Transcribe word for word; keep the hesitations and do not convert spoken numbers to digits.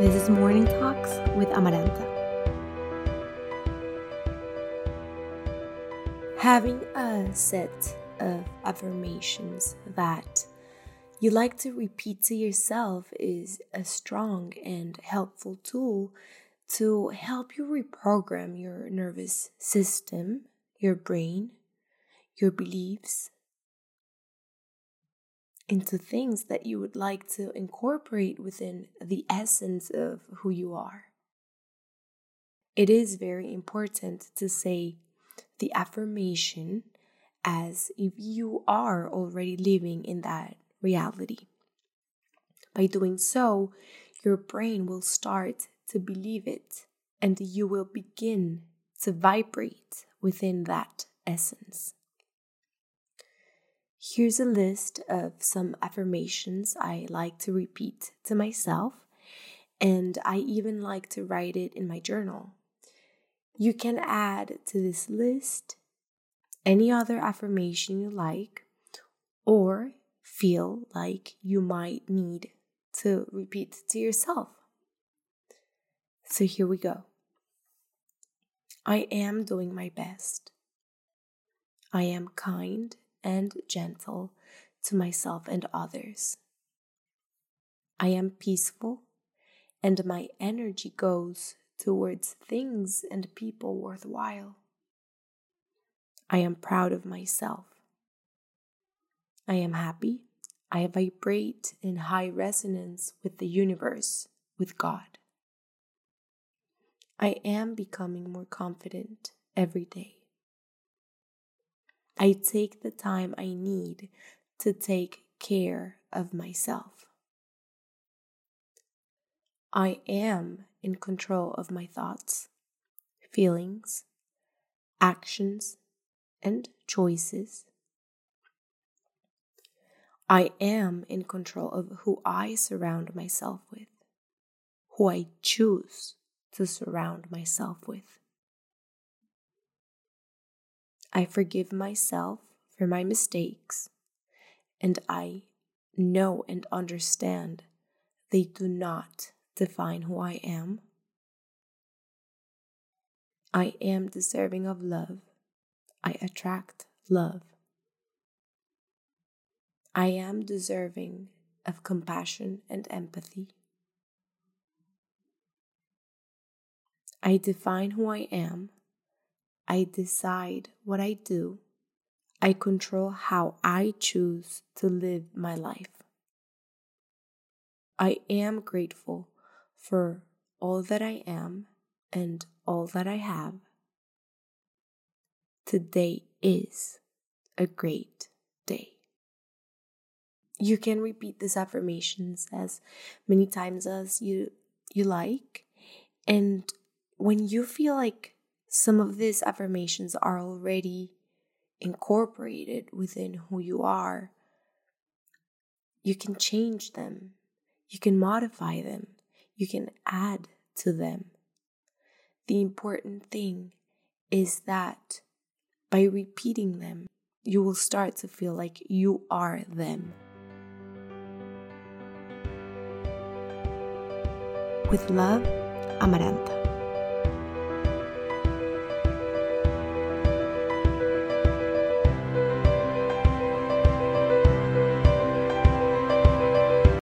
This is Morning Talks with Amaranta. Having a set of affirmations that you like to repeat to yourself is a strong and helpful tool to help you reprogram your nervous system, your brain, your beliefs into things that you would like to incorporate within the essence of who you are. It is very important to say the affirmation as if you are already living in that reality. By doing so, your brain will start to believe it, and you will begin to vibrate within that essence. Here's a list of some affirmations I like to repeat to myself, and I even like to write it in my journal. You can add to this list any other affirmation you like or feel like you might need to repeat to yourself. So here we go. I am doing my best. I am kind and gentle to myself and others. I am peaceful, and my energy goes towards things and people worthwhile. I am proud of myself. I am happy. I vibrate in high resonance with the universe, with God. I am becoming more confident every day. I take the time I need to take care of myself. I am in control of my thoughts, feelings, actions, and choices. I am in control of who I surround myself with, who I choose to surround myself with. I forgive myself for my mistakes, and I know and understand they do not define who I am. I am deserving of love. I attract love. I am deserving of compassion and empathy. I define who I am. I decide what I do. I control how I choose to live my life. I am grateful for all that I am and all that I have. Today is a great day. You can repeat these affirmations as many times as you, you like. And when you feel like some of these affirmations are already incorporated within who you are, you can change them. You can modify them. You can add to them. The important thing is that by repeating them, you will start to feel like you are them. With love, Amaranta.